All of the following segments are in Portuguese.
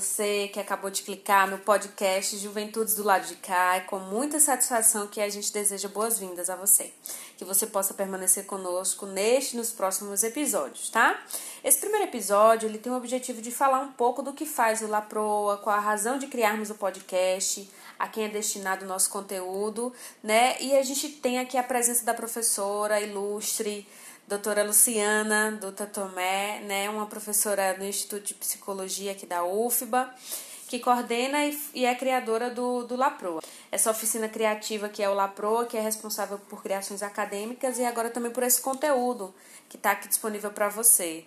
você que acabou de clicar no podcast Juventudes do Lado de Cá. É com muita satisfação que a gente deseja boas-vindas a você. Que você possa permanecer conosco neste e nos próximos episódios, tá? Esse primeiro episódio ele tem o objetivo de falar um pouco do que faz o LAPROA, qual a razão de criarmos o podcast, a quem é destinado o nosso conteúdo, né? E a gente tem aqui a presença da professora ilustre, doutora Luciana Dutra Tomé, né, uma professora do Instituto de Psicologia aqui da UFBA, que coordena e é criadora do LAPROA. Essa oficina criativa que é o LAPROA, que é responsável por criações acadêmicas e agora também por esse conteúdo que está aqui disponível para você.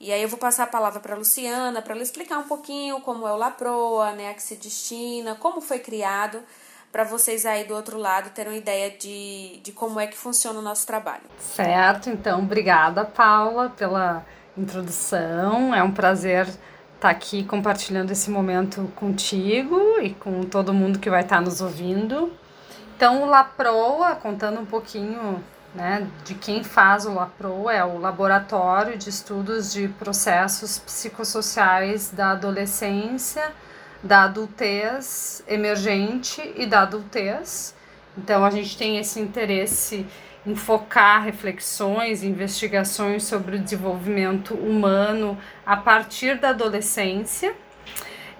E aí eu vou passar a palavra para a Luciana, para ela explicar um pouquinho como é o LAPROA, né, a que se destina, como foi criado, para vocês aí do outro lado terem uma ideia de como é que funciona o nosso trabalho. Certo, então obrigada, Paula, pela introdução. É um prazer estar aqui compartilhando esse momento contigo e com todo mundo que vai estar nos ouvindo. Então, o LAPROA, contando um pouquinho, né, de quem faz o LAPROA, é o Laboratório de Estudos de Processos Psicossociais da Adolescência, da adultez emergente e da adultez. Então, a gente tem esse interesse em focar reflexões, investigações sobre o desenvolvimento humano a partir da adolescência.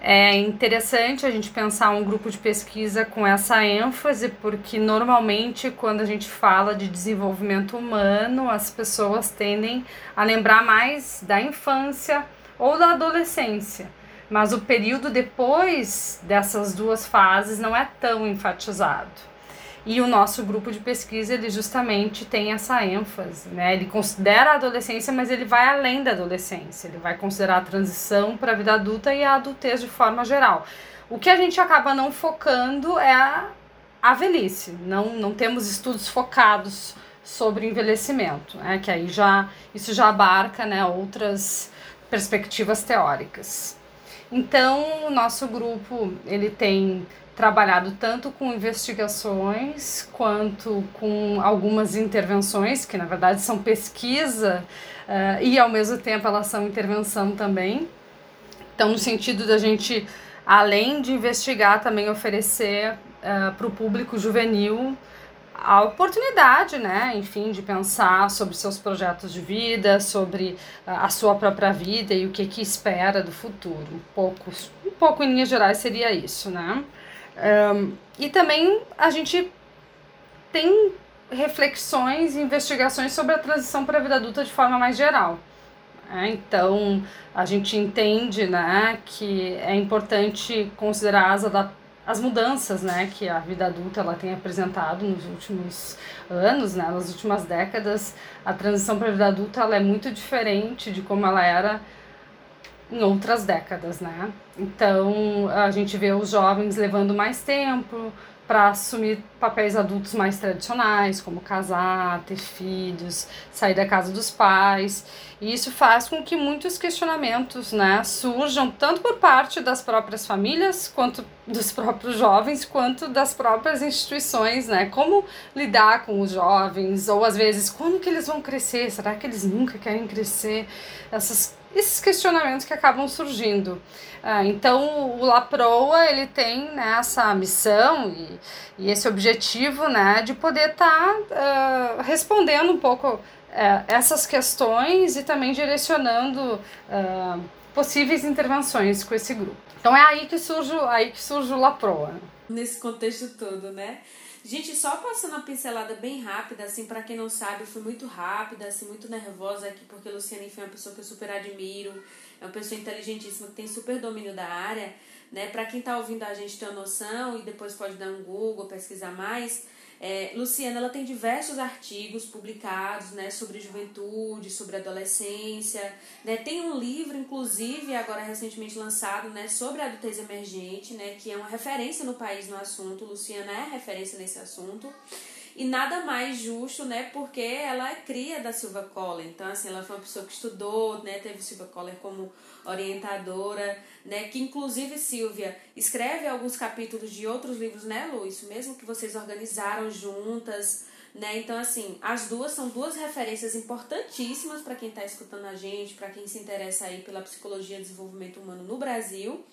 É interessante a gente pensar um grupo de pesquisa com essa ênfase, porque normalmente quando a gente fala de desenvolvimento humano, as pessoas tendem a lembrar mais da infância ou da adolescência. Mas o período depois dessas duas fases não é tão enfatizado. E o nosso grupo de pesquisa, ele justamente tem essa ênfase, né? Ele considera a adolescência, mas ele vai além da adolescência. Ele vai considerar a transição para a vida adulta e a adultez de forma geral. O que a gente acaba não focando é a velhice. Não temos estudos focados sobre envelhecimento, né? Que aí isso já abarca, né, outras perspectivas teóricas. Então, o nosso grupo ele tem trabalhado tanto com investigações quanto com algumas intervenções, que na verdade são pesquisa e ao mesmo tempo elas são intervenção também. Então, no sentido da gente, além de investigar, também oferecer para o público juvenil a oportunidade, né, enfim, de pensar sobre seus projetos de vida, sobre a sua própria vida e o que espera do futuro. Um pouco em linhas gerais seria isso, né? E também a gente tem reflexões e investigações sobre a transição para a vida adulta de forma mais geral. Então, a gente entende, né, que é importante considerar as adaptações, as mudanças, né, que a vida adulta ela tem apresentado nos últimos anos, né, nas últimas décadas. A transição para a vida adulta ela é muito diferente de como ela era em outras décadas, né? Então, a gente vê os jovens levando mais tempo para assumir papéis adultos mais tradicionais, como casar, ter filhos, sair da casa dos pais. E isso faz com que muitos questionamentos, né, surjam tanto por parte das próprias famílias, quanto dos próprios jovens, quanto das próprias instituições, né? Como lidar com os jovens, ou às vezes, quando que eles vão crescer? Será que eles nunca querem crescer? Esses questionamentos que acabam surgindo. Então, o LAPROA ele tem, né, essa missão e esse objetivo, né, de poder estar respondendo um pouco essas questões e também direcionando possíveis intervenções com esse grupo. Então, é aí que surge o LAPROA. Nesse contexto todo, né? Gente, só passando uma pincelada bem rápida, assim, pra quem não sabe, eu fui muito rápida, assim, muito nervosa aqui, porque a Luciana, enfim, é uma pessoa que eu super admiro, é uma pessoa inteligentíssima, que tem super domínio da área, né? Pra quem tá ouvindo a gente ter uma noção, e depois pode dar um Google, pesquisar mais, Luciana, ela tem diversos artigos publicados, né, sobre juventude, sobre adolescência, né? Tem um livro, inclusive, agora recentemente lançado, né, sobre a adultez emergente, né, que é uma referência no país no assunto. Luciana é referência nesse assunto. E nada mais justo, né, porque ela é cria da Sílvia Koller. Então, assim, ela foi uma pessoa que estudou, né, teve Sílvia Koller como orientadora, né, que inclusive Sílvia escreve alguns capítulos de outros livros, né, Lu? Isso mesmo que vocês organizaram juntas, né? Então, assim, as duas são duas referências importantíssimas para quem está escutando a gente, para quem se interessa aí pela psicologia e desenvolvimento humano no Brasil,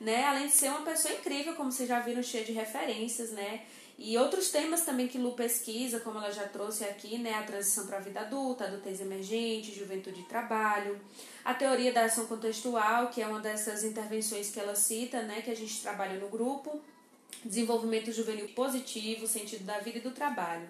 né? Além de ser uma pessoa incrível, como vocês já viram, cheia de referências, né? E outros temas também que Lu pesquisa, como ela já trouxe aqui, né? A transição para a vida adulta, adultez emergente, juventude e trabalho. A teoria da ação contextual, que é uma dessas intervenções que ela cita, né? Que a gente trabalha no grupo. Desenvolvimento juvenil positivo, sentido da vida e do trabalho.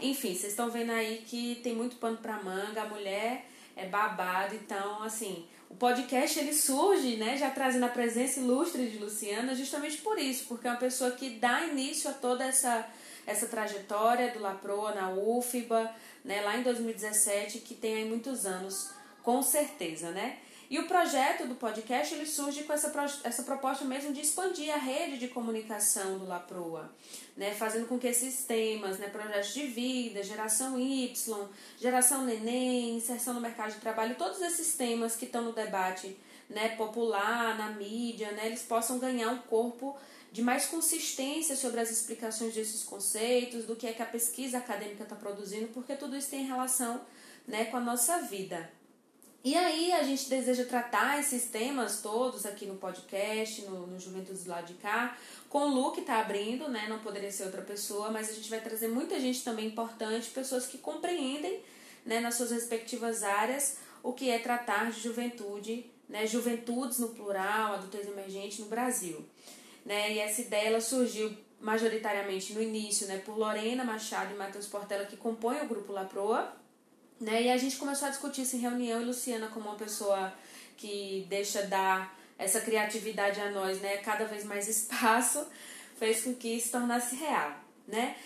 Enfim, vocês estão vendo aí que tem muito pano para manga, a mulher é babado, então, assim... O podcast, ele surge, né, já trazendo a presença ilustre de Luciana, justamente por isso, porque é uma pessoa que dá início a toda essa trajetória do LAPROA na UFBA, né, lá em 2017, que tem aí muitos anos, com certeza, né? E o projeto do podcast, ele surge com essa proposta mesmo de expandir a rede de comunicação do LAPROA, né, fazendo com que esses temas, né, projetos de vida, geração Y, geração neném, inserção no mercado de trabalho, todos esses temas que estão no debate, né, popular, na mídia, né, eles possam ganhar um corpo de mais consistência sobre as explicações desses conceitos, do que é que a pesquisa acadêmica está produzindo, porque tudo isso tem relação, né, com a nossa vida. E aí a gente deseja tratar esses temas todos aqui no podcast, no Juventude do Lado de Cá, com o Lu que está abrindo, né? Não poderia ser outra pessoa, mas a gente vai trazer muita gente também importante, pessoas que compreendem, né, nas suas respectivas áreas o que é tratar de juventude, né? Juventudes no plural, adultez emergente no Brasil. Né? E essa ideia ela surgiu majoritariamente no início, né, por Lorena Machado e Matheus Portela, que compõem o grupo LAPROA. Né? E a gente começou a discutir isso em reunião, e Luciana, como uma pessoa que deixa dar essa criatividade a nós, né, cada vez mais espaço, fez com que isso tornasse real, né?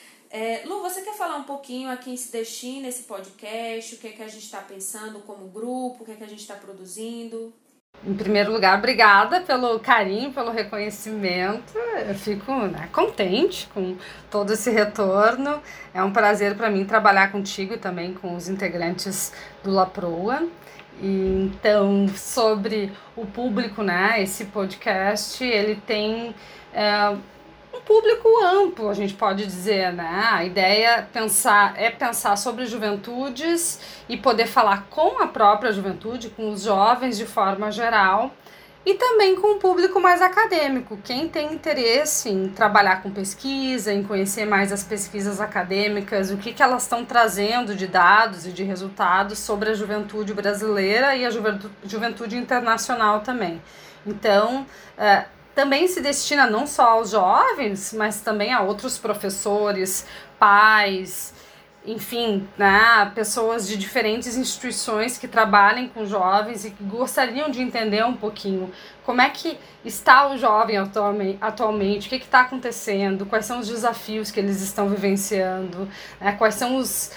Lu, você quer falar um pouquinho a quem se destina esse podcast, o que é que a gente está pensando como grupo, o que é que a gente está produzindo? Em primeiro lugar, obrigada pelo carinho, pelo reconhecimento. Eu fico, né, contente com todo esse retorno. É um prazer para mim trabalhar contigo e também com os integrantes do LAPROA. E, então, sobre o público, né, esse podcast, ele tem um público amplo, a gente pode dizer, né? A ideia é pensar sobre juventudes e poder falar com a própria juventude, com os jovens de forma geral, e também com o público mais acadêmico, quem tem interesse em trabalhar com pesquisa, em conhecer mais as pesquisas acadêmicas, o que elas estão trazendo de dados e de resultados sobre a juventude brasileira e a juventude internacional também. Então, também se destina não só aos jovens, mas também a outros professores, pais, enfim, né, pessoas de diferentes instituições que trabalhem com jovens e que gostariam de entender um pouquinho como é que está o jovem atualmente, o que está acontecendo, quais são os desafios que eles estão vivenciando, né, quais são as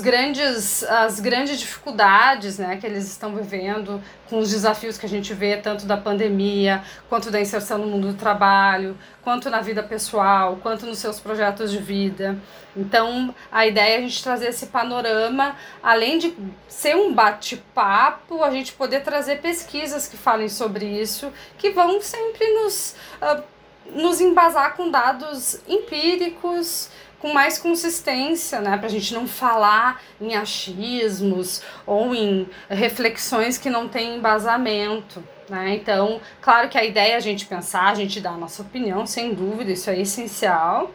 grandes dificuldades, né, que eles estão vivendo, com os desafios que a gente vê tanto da pandemia, quanto da inserção no mundo do trabalho, quanto na vida pessoal, quanto nos seus projetos de vida. Então, a ideia é a gente trazer esse panorama, além de ser um bate-papo, a gente poder trazer pesquisas que falem sobre isso, que vão sempre nos embasar com dados empíricos, com mais consistência, né, para a gente não falar em achismos ou em reflexões que não têm embasamento, né? Então, claro que a ideia é a gente pensar, a gente dar a nossa opinião, sem dúvida, isso é essencial,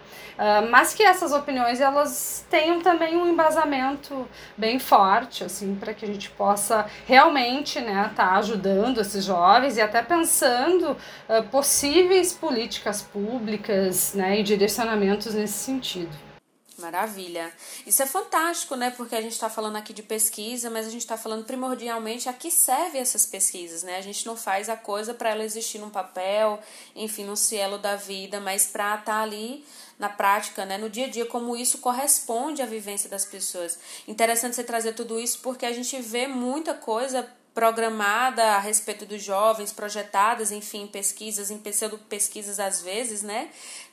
mas que essas opiniões elas tenham também um embasamento bem forte, assim, para que a gente possa realmente, né, tá ajudando esses jovens e até pensando possíveis políticas públicas, né, e direcionamentos nesse sentido. Maravilha. Isso é fantástico, né? Porque a gente está falando aqui de pesquisa, mas a gente está falando primordialmente a que servem essas pesquisas, né? A gente não faz a coisa para ela existir num papel, enfim, num cielo da vida, mas para estar ali na prática, né? No dia a dia, como isso corresponde à vivência das pessoas. Interessante você trazer tudo isso, porque a gente vê muita coisa programada a respeito dos jovens, projetadas, enfim, pesquisas, em pseudo-pesquisas às vezes, né?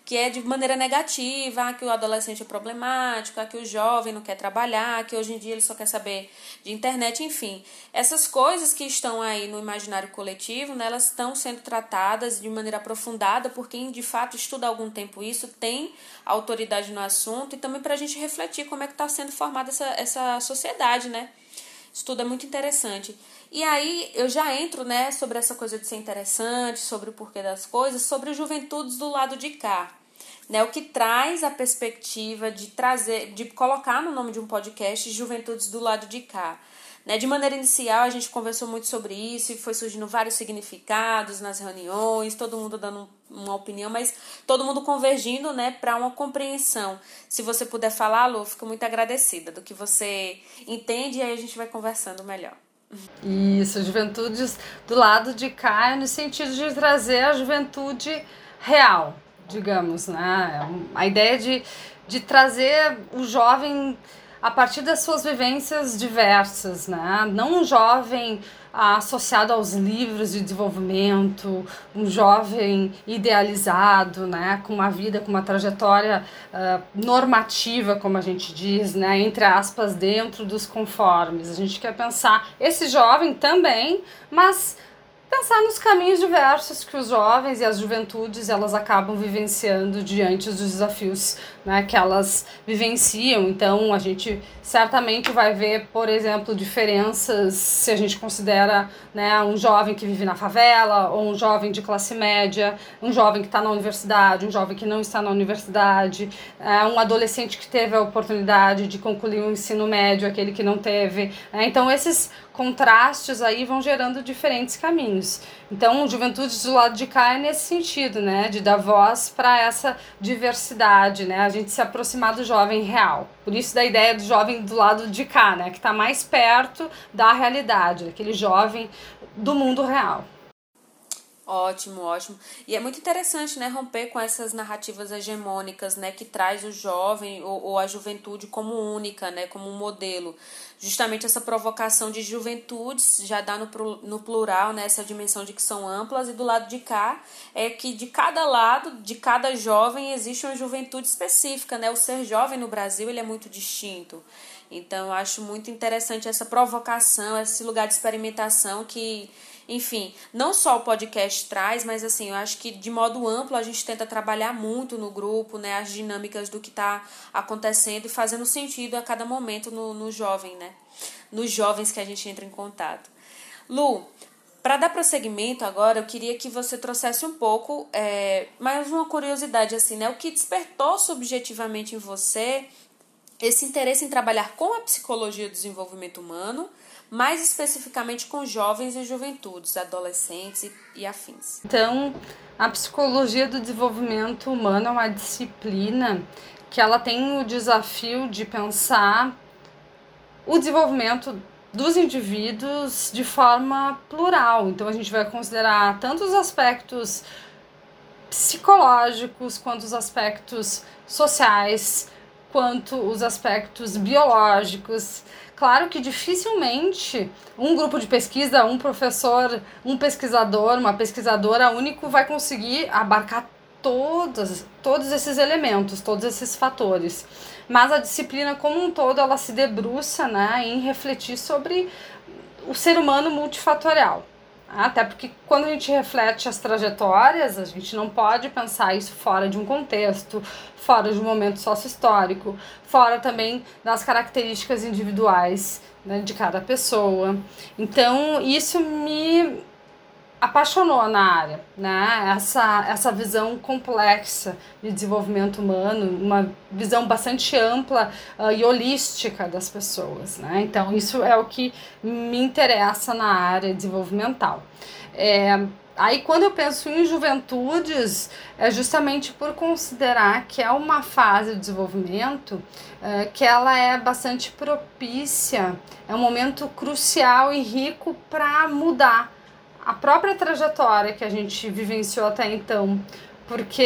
que é de maneira negativa, ah, que o adolescente é problemático, ah, que o jovem não quer trabalhar, que hoje em dia ele só quer saber de internet, enfim. Essas coisas que estão aí no imaginário coletivo, né, elas estão sendo tratadas de maneira aprofundada por quem de fato estuda há algum tempo isso, tem autoridade no assunto, e também para a gente refletir como é que está sendo formada essa sociedade, né? Isso tudo é muito interessante. E aí eu já entro, né, sobre essa coisa de ser interessante, sobre o porquê das coisas, sobre juventudes do lado de cá. Né, o que traz a perspectiva de colocar no nome de um podcast Juventudes do Lado de Cá. Né, de maneira inicial a gente conversou muito sobre isso e foi surgindo vários significados nas reuniões, todo mundo dando uma opinião, mas todo mundo convergindo, né, para uma compreensão. Se você puder falar, Lu, fico muito agradecida do que você entende, e aí a gente vai conversando melhor. Isso, Juventudes do Lado de Cá, no sentido de trazer a juventude real, digamos, né? A ideia de trazer o jovem a partir das suas vivências diversas, né? Não um jovem associado aos livros de desenvolvimento, um jovem idealizado, né? Com uma vida, com uma trajetória normativa, como a gente diz, né? Entre aspas, dentro dos conformes. A gente quer pensar esse jovem também, mas pensar nos caminhos diversos que os jovens e as juventudes elas acabam vivenciando diante dos desafios, né, que elas vivenciam. Então a gente certamente vai ver, por exemplo, diferenças se a gente considera, né, um jovem que vive na favela, ou um jovem de classe média, um jovem que está na universidade, um jovem que não está na universidade, um adolescente que teve a oportunidade de concluir o ensino médio, aquele que não teve. Então esses contrastes aí vão gerando diferentes caminhos. Então, Juventudes do Lado de Cá é nesse sentido, né? De dar voz para essa diversidade, né? A gente se aproximar do jovem real. Por isso da ideia do jovem do lado de cá, né? Que está mais perto da realidade, aquele jovem do mundo real. Ótimo, ótimo. E é muito interessante, né, romper com essas narrativas hegemônicas, né, que traz o jovem ou a juventude como única, né, como um modelo. Justamente essa provocação de juventudes já dá no plural, né, essa dimensão de que são amplas, e do lado de cá é que de cada lado, de cada jovem, existe uma juventude específica, né? O ser jovem no Brasil, ele é muito distinto. Então, eu acho muito interessante essa provocação, esse lugar de experimentação que, enfim, não só o podcast traz, mas assim, eu acho que de modo amplo a gente tenta trabalhar muito no grupo, né, as dinâmicas do que está acontecendo e fazendo sentido a cada momento no jovem, né, nos jovens que a gente entra em contato. Lu, para dar prosseguimento agora, eu queria que você trouxesse um pouco mais uma curiosidade, assim, né, o que despertou subjetivamente em você esse interesse em trabalhar com a psicologia do desenvolvimento humano, mais especificamente com jovens e juventudes, adolescentes e afins. Então, a psicologia do desenvolvimento humano é uma disciplina que ela tem o desafio de pensar o desenvolvimento dos indivíduos de forma plural. Então, a gente vai considerar tanto os aspectos psicológicos, quanto os aspectos sociais, quanto os aspectos biológicos. Claro que dificilmente um grupo de pesquisa, um professor, um pesquisador, uma pesquisadora único vai conseguir abarcar todos esses elementos, todos esses fatores. Mas a disciplina como um todo, ela se debruça, né, em refletir sobre o ser humano multifatorial. Até porque quando a gente reflete as trajetórias, a gente não pode pensar isso fora de um contexto, fora de um momento sócio-histórico, fora também das características individuais, né, de cada pessoa. Então, isso me apaixonou na área, né? Essa visão complexa de desenvolvimento humano, uma visão bastante ampla e holística das pessoas, né? Então, isso é o que me interessa na área desenvolvimental. Aí, quando eu penso em juventudes, é justamente por considerar que é uma fase de desenvolvimento que ela é bastante propícia, é um momento crucial e rico para mudar a própria trajetória que a gente vivenciou até então, porque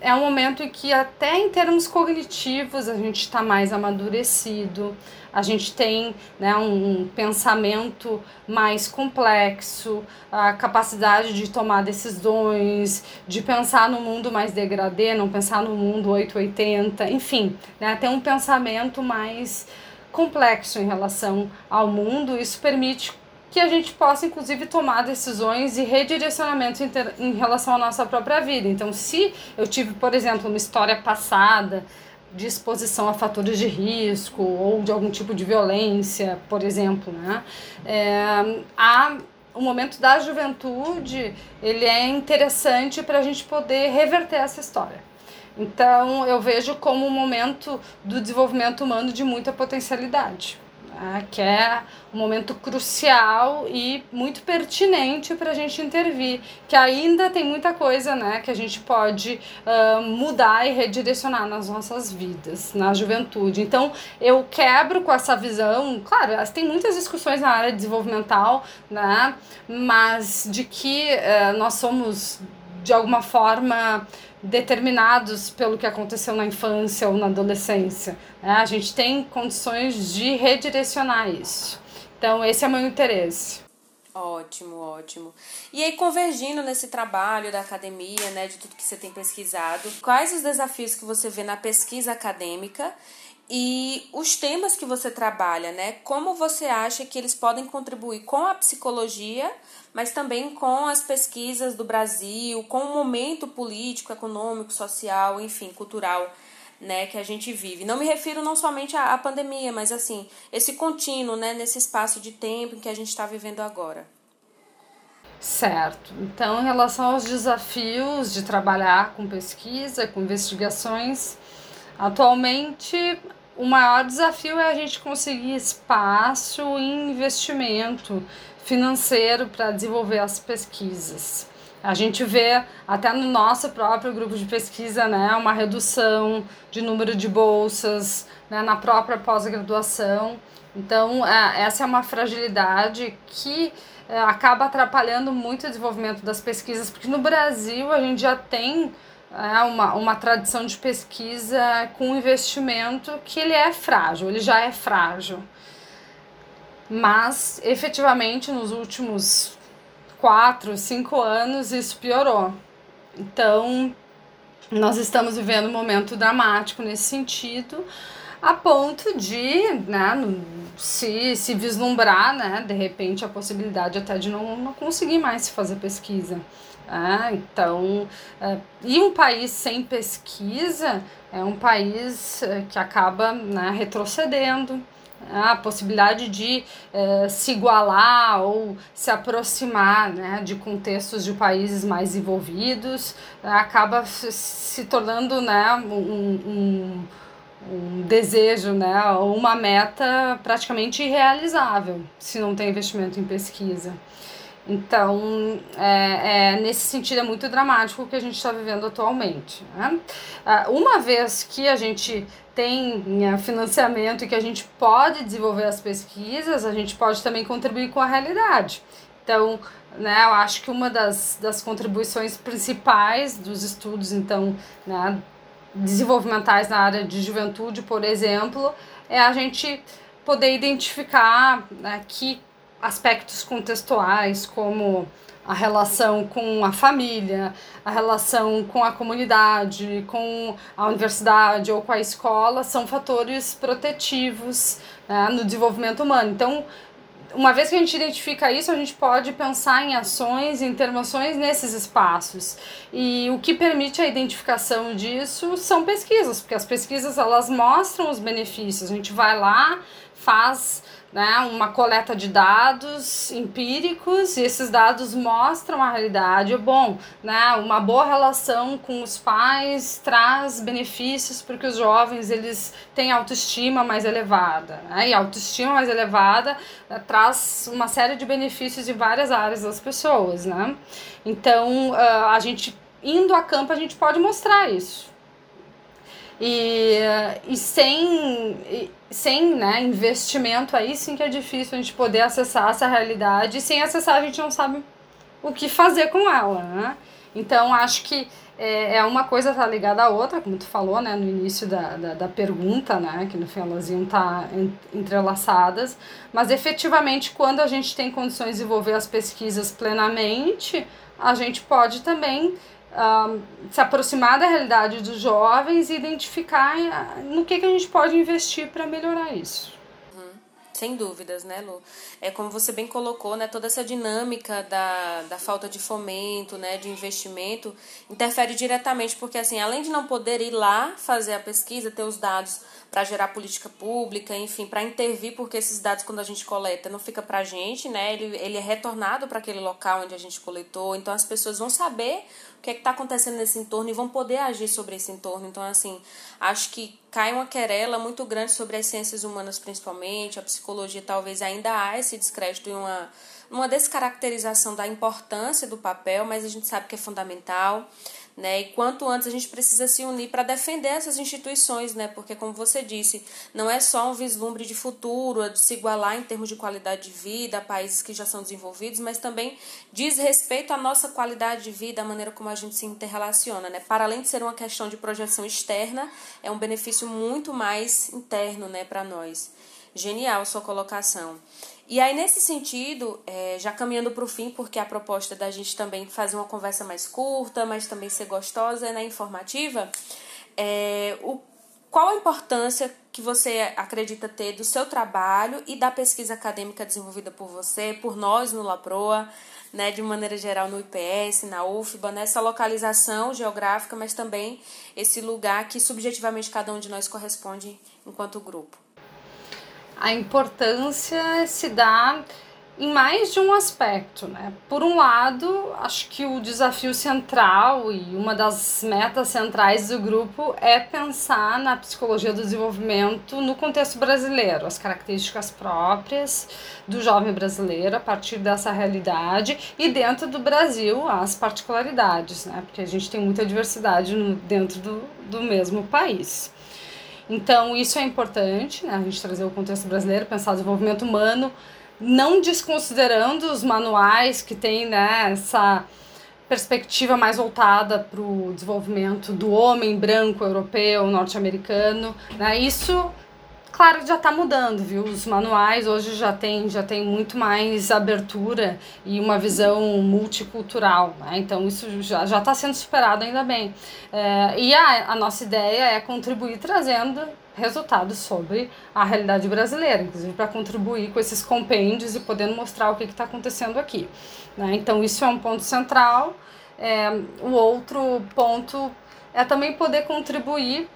é um momento em que até em termos cognitivos a gente está mais amadurecido, a gente tem, né, um pensamento mais complexo, a capacidade de tomar decisões, de pensar no mundo mais degradê, não pensar no mundo 880, enfim, né, ter um pensamento mais complexo em relação ao mundo. Isso permite que a gente possa, inclusive, tomar decisões e redirecionamento em relação à nossa própria vida. Então, se eu tive, por exemplo, uma história passada de exposição a fatores de risco ou de algum tipo de violência, por exemplo, né? O momento da juventude, ele é interessante para a gente poder reverter essa história. Então, eu vejo como um momento do desenvolvimento humano de muita potencialidade, que é um momento crucial e muito pertinente para a gente intervir, que ainda tem muita coisa, né, que a gente pode mudar e redirecionar nas nossas vidas, na juventude. Então, eu quebro com essa visão, claro, tem muitas discussões na área desenvolvimental, né, mas de que nós somos, de alguma forma, determinados pelo que aconteceu na infância ou na adolescência, né? A gente tem condições de redirecionar isso. Então, esse é o meu interesse. Ótimo, ótimo. E aí, convergindo nesse trabalho da academia, né, de tudo que você tem pesquisado, quais os desafios que você vê na pesquisa acadêmica e os temas que você trabalha, né? Como você acha que eles podem contribuir com a psicologia, mas também com as pesquisas do Brasil, com o momento político, econômico, social, enfim, cultural, né, que a gente vive. Não me refiro não somente à pandemia, mas assim, esse contínuo, né, nesse espaço de tempo em que a gente está vivendo agora. Certo. Então, em relação aos desafios de trabalhar com pesquisa, com investigações, atualmente o maior desafio é a gente conseguir espaço e investimento financeiro para desenvolver as pesquisas. A gente vê até no nosso próprio grupo de pesquisa, né, uma redução de número de bolsas, né, na própria pós-graduação. Então, essa é uma fragilidade que acaba atrapalhando muito o desenvolvimento das pesquisas, porque no Brasil a gente já tem uma tradição de pesquisa com investimento que ele é frágil, ele já é frágil. Mas, efetivamente, nos últimos 4, 5 anos, isso piorou. Então, nós estamos vivendo um momento dramático nesse sentido, a ponto de, né, se vislumbrar, né, de repente, a possibilidade até de não conseguir mais fazer pesquisa. Então, e um país sem pesquisa é um país que acaba, né, retrocedendo. A possibilidade de se igualar ou se aproximar, né, de contextos de países mais envolvidos acaba se tornando, né, um desejo, né, ou uma meta praticamente irrealizável se não tem investimento em pesquisa. Então, nesse sentido, é muito dramático o que a gente está vivendo atualmente, né? Uma vez que a gente tem financiamento e que a gente pode desenvolver as pesquisas, a gente pode também contribuir com a realidade. Então, né, eu acho que uma das contribuições principais dos estudos, então, né, desenvolvimentais na área de juventude, por exemplo, é a gente poder identificar, né, que aspectos contextuais, como a relação com a família, a relação com a comunidade, com a universidade ou com a escola, são fatores protetivos, né, no desenvolvimento humano. Então, uma vez que a gente identifica isso, a gente pode pensar em ações, em intervenções nesses espaços. E o que permite a identificação disso são pesquisas, porque as pesquisas, elas mostram os benefícios. A gente vai lá, faz, né, uma coleta de dados empíricos, e esses dados mostram a realidade. Bom, né, uma boa relação com os pais traz benefícios porque os jovens, eles têm autoestima mais elevada, né, e autoestima mais elevada traz uma série de benefícios em várias áreas das pessoas, né? Então, a gente indo a campo, a gente pode mostrar isso. E sem, né, investimento, aí sim que é difícil a gente poder acessar essa realidade, e sem acessar a gente não sabe o que fazer com ela, né? Então, acho que é uma coisa tá ligada à outra, como tu falou, né, no início da pergunta, né, que no fim elas iam estar entrelaçadas, mas efetivamente quando a gente tem condições de envolver as pesquisas plenamente, a gente pode também se aproximar da realidade dos jovens e identificar no que a gente pode investir para melhorar isso. Sem dúvidas, né, Lu? É como você bem colocou, né, toda essa dinâmica da falta de fomento, né, de investimento, interfere diretamente, porque assim, além de não poder ir lá fazer a pesquisa, ter os dados para gerar política pública, enfim, para intervir, porque esses dados, quando a gente coleta, não fica para a gente, né, ele é retornado para aquele local onde a gente coletou, então as pessoas vão saber o que é que está acontecendo nesse entorno e vão poder agir sobre esse entorno. Então, assim, acho que cai uma querela muito grande sobre as ciências humanas, principalmente, a psicologia, talvez ainda há esse descrédito e uma descaracterização da importância do papel, mas a gente sabe que é fundamental, né? E quanto antes a gente precisa se unir para defender essas instituições, né? Porque, como você disse, não é só um vislumbre de futuro, é de se igualar em termos de qualidade de vida a países que já são desenvolvidos, mas também diz respeito à nossa qualidade de vida, a maneira como a gente se interrelaciona, né? Para além de ser uma questão de projeção externa, é um benefício muito mais interno, né, para nós. Genial sua colocação. E aí, nesse sentido, já caminhando para o fim, porque a proposta da gente também fazer uma conversa mais curta, mas também ser gostosa, né, informativa, qual a importância que você acredita ter do seu trabalho e da pesquisa acadêmica desenvolvida por você, por nós no LAPROA, né, de maneira geral no IPS, na UFBA, nessa localização geográfica, mas também esse lugar que subjetivamente cada um de nós corresponde enquanto grupo? A importância se dá em mais de um aspecto, né? Por um lado, acho que o desafio central e uma das metas centrais do grupo é pensar na psicologia do desenvolvimento no contexto brasileiro, as características próprias do jovem brasileiro a partir dessa realidade e dentro do Brasil as particularidades, né? Porque a gente tem muita diversidade dentro do mesmo país. Então, isso é importante, né? A gente trazer o contexto brasileiro, pensar o desenvolvimento humano, não desconsiderando os manuais que tem, né, essa perspectiva mais voltada para o desenvolvimento do homem branco, europeu, norte-americano, né? Isso, claro, já está mudando, viu? Os manuais hoje já tem muito mais abertura e uma visão multicultural, né? Então, isso já está sendo superado, ainda bem. E a nossa ideia é contribuir trazendo resultados sobre a realidade brasileira, inclusive para contribuir com esses compêndios e podendo mostrar o que está acontecendo aqui, né? Então, isso é um ponto central. O outro ponto é também poder contribuir,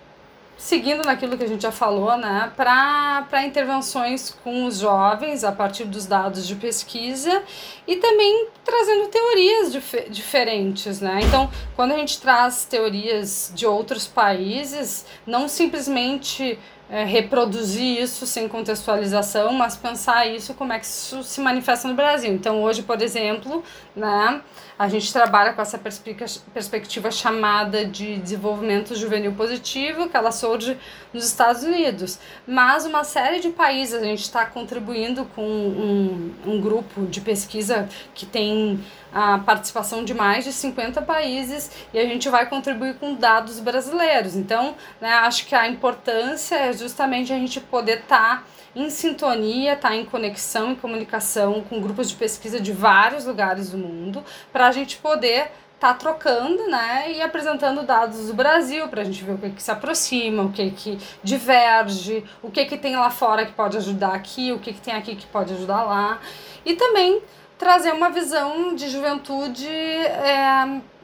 seguindo naquilo que a gente já falou, né, para intervenções com os jovens a partir dos dados de pesquisa e também trazendo teorias diferentes, né? Então, quando a gente traz teorias de outros países, não simplesmente reproduzir isso sem contextualização, mas pensar isso, como é que isso se manifesta no Brasil. Então, hoje, por exemplo, né, a gente trabalha com essa perspectiva chamada de desenvolvimento juvenil positivo, que ela surge nos Estados Unidos. Mas uma série de países, a gente está contribuindo com um grupo de pesquisa que tem a participação de mais de 50 países e a gente vai contribuir com dados brasileiros. Então, né, acho que a importância é justamente a gente poder estar em sintonia, estar em conexão e comunicação com grupos de pesquisa de vários lugares do mundo, para a gente poder estar trocando, né, e apresentando dados do Brasil, para a gente ver o que se aproxima, o que diverge, o que tem lá fora que pode ajudar aqui, o que tem aqui que pode ajudar lá. E também trazer uma visão de juventude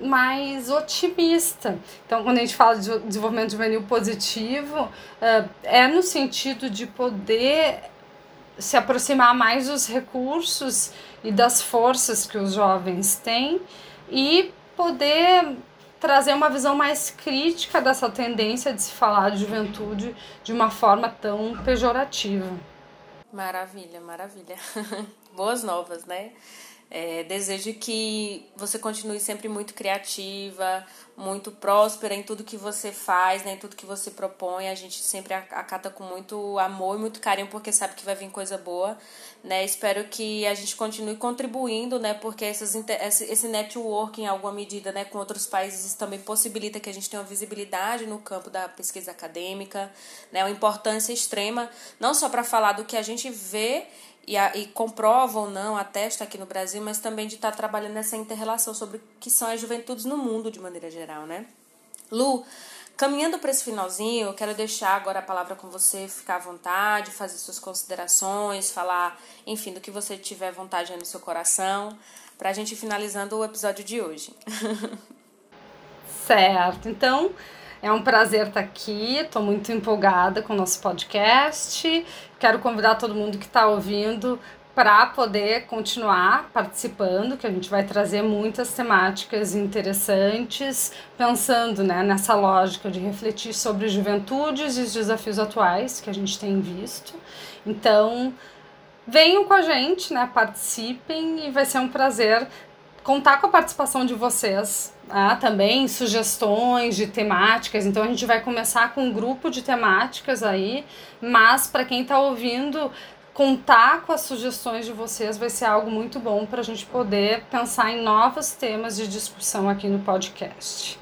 mais otimista. Então, quando a gente fala de desenvolvimento juvenil positivo, é no sentido de poder se aproximar mais dos recursos e das forças que os jovens têm e poder trazer uma visão mais crítica dessa tendência de se falar de juventude de uma forma tão pejorativa. Maravilha, maravilha. Boas novas, né? Desejo que você continue sempre muito criativa, muito próspera em tudo que você faz, né, em tudo que você propõe. A gente sempre acata com muito amor e muito carinho, porque sabe que vai vir coisa boa, né? Espero que a gente continue contribuindo, né, porque esse networking, em alguma medida, né, com outros países também possibilita que a gente tenha uma visibilidade no campo da pesquisa acadêmica, né, uma importância extrema, não só para falar do que a gente vê e comprova ou não, atesta aqui no Brasil, mas também de estar trabalhando nessa inter-relação sobre o que são as juventudes no mundo, de maneira geral, né? Lu, caminhando para esse finalzinho, eu quero deixar agora a palavra com você, ficar à vontade, fazer suas considerações, falar, enfim, do que você tiver vontade aí no seu coração, para a gente ir finalizando o episódio de hoje. Certo, então... É um prazer estar aqui, estou muito empolgada com o nosso podcast. Quero convidar todo mundo que está ouvindo para poder continuar participando, que a gente vai trazer muitas temáticas interessantes, pensando, né, nessa lógica de refletir sobre juventudes e os desafios atuais que a gente tem visto. Então, venham com a gente, né, participem, e vai ser um prazer contar com a participação de vocês. Ah, também sugestões de temáticas, então a gente vai começar com um grupo de temáticas aí, mas para quem está ouvindo, contar com as sugestões de vocês vai ser algo muito bom para a gente poder pensar em novos temas de discussão aqui no podcast.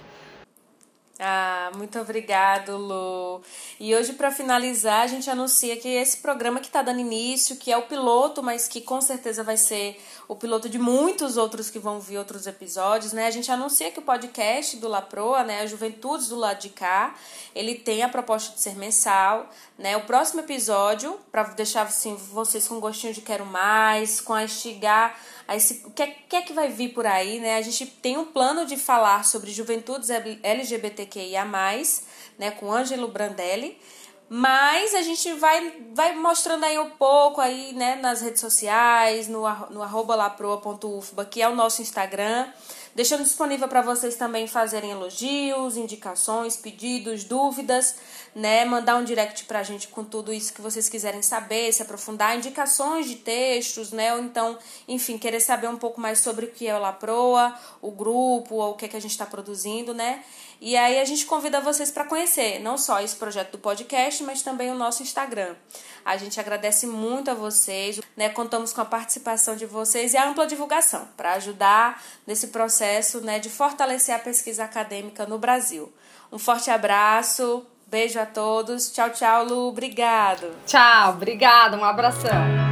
Ah, muito obrigado, Lu. E hoje, para finalizar, a gente anuncia que esse programa que está dando início, que é o piloto, mas que com certeza vai ser o piloto de muitos outros que vão vir, outros episódios, né? A gente anuncia que o podcast do LAPROA, né, a Juventudes do Lado de Cá, ele tem a proposta de ser mensal, né? O próximo episódio, para deixar assim, vocês com gostinho de quero mais, com a instigar... O que é que vai vir por aí, né? A gente tem um plano de falar sobre juventudes LGBTQIA+, né, com Ângelo Brandelli, mas a gente vai mostrando aí um pouco aí, né, nas redes sociais, no @laproa.ufba, que é o nosso Instagram, deixando disponível para vocês também fazerem elogios, indicações, pedidos, dúvidas, né? Mandar um direct pra gente com tudo isso que vocês quiserem saber, se aprofundar, indicações de textos, né? Ou então, enfim, querer saber um pouco mais sobre o que é o LAPROA, o grupo, ou o que é que a gente está produzindo, né? E aí a gente convida vocês para conhecer não só esse projeto do podcast, mas também o nosso Instagram. A gente agradece muito a vocês, né? Contamos com a participação de vocês e a ampla divulgação para ajudar nesse processo, né, de fortalecer a pesquisa acadêmica no Brasil. Um forte abraço, beijo a todos. Tchau, tchau, Lu. Obrigado. Tchau, obrigada. Um abração.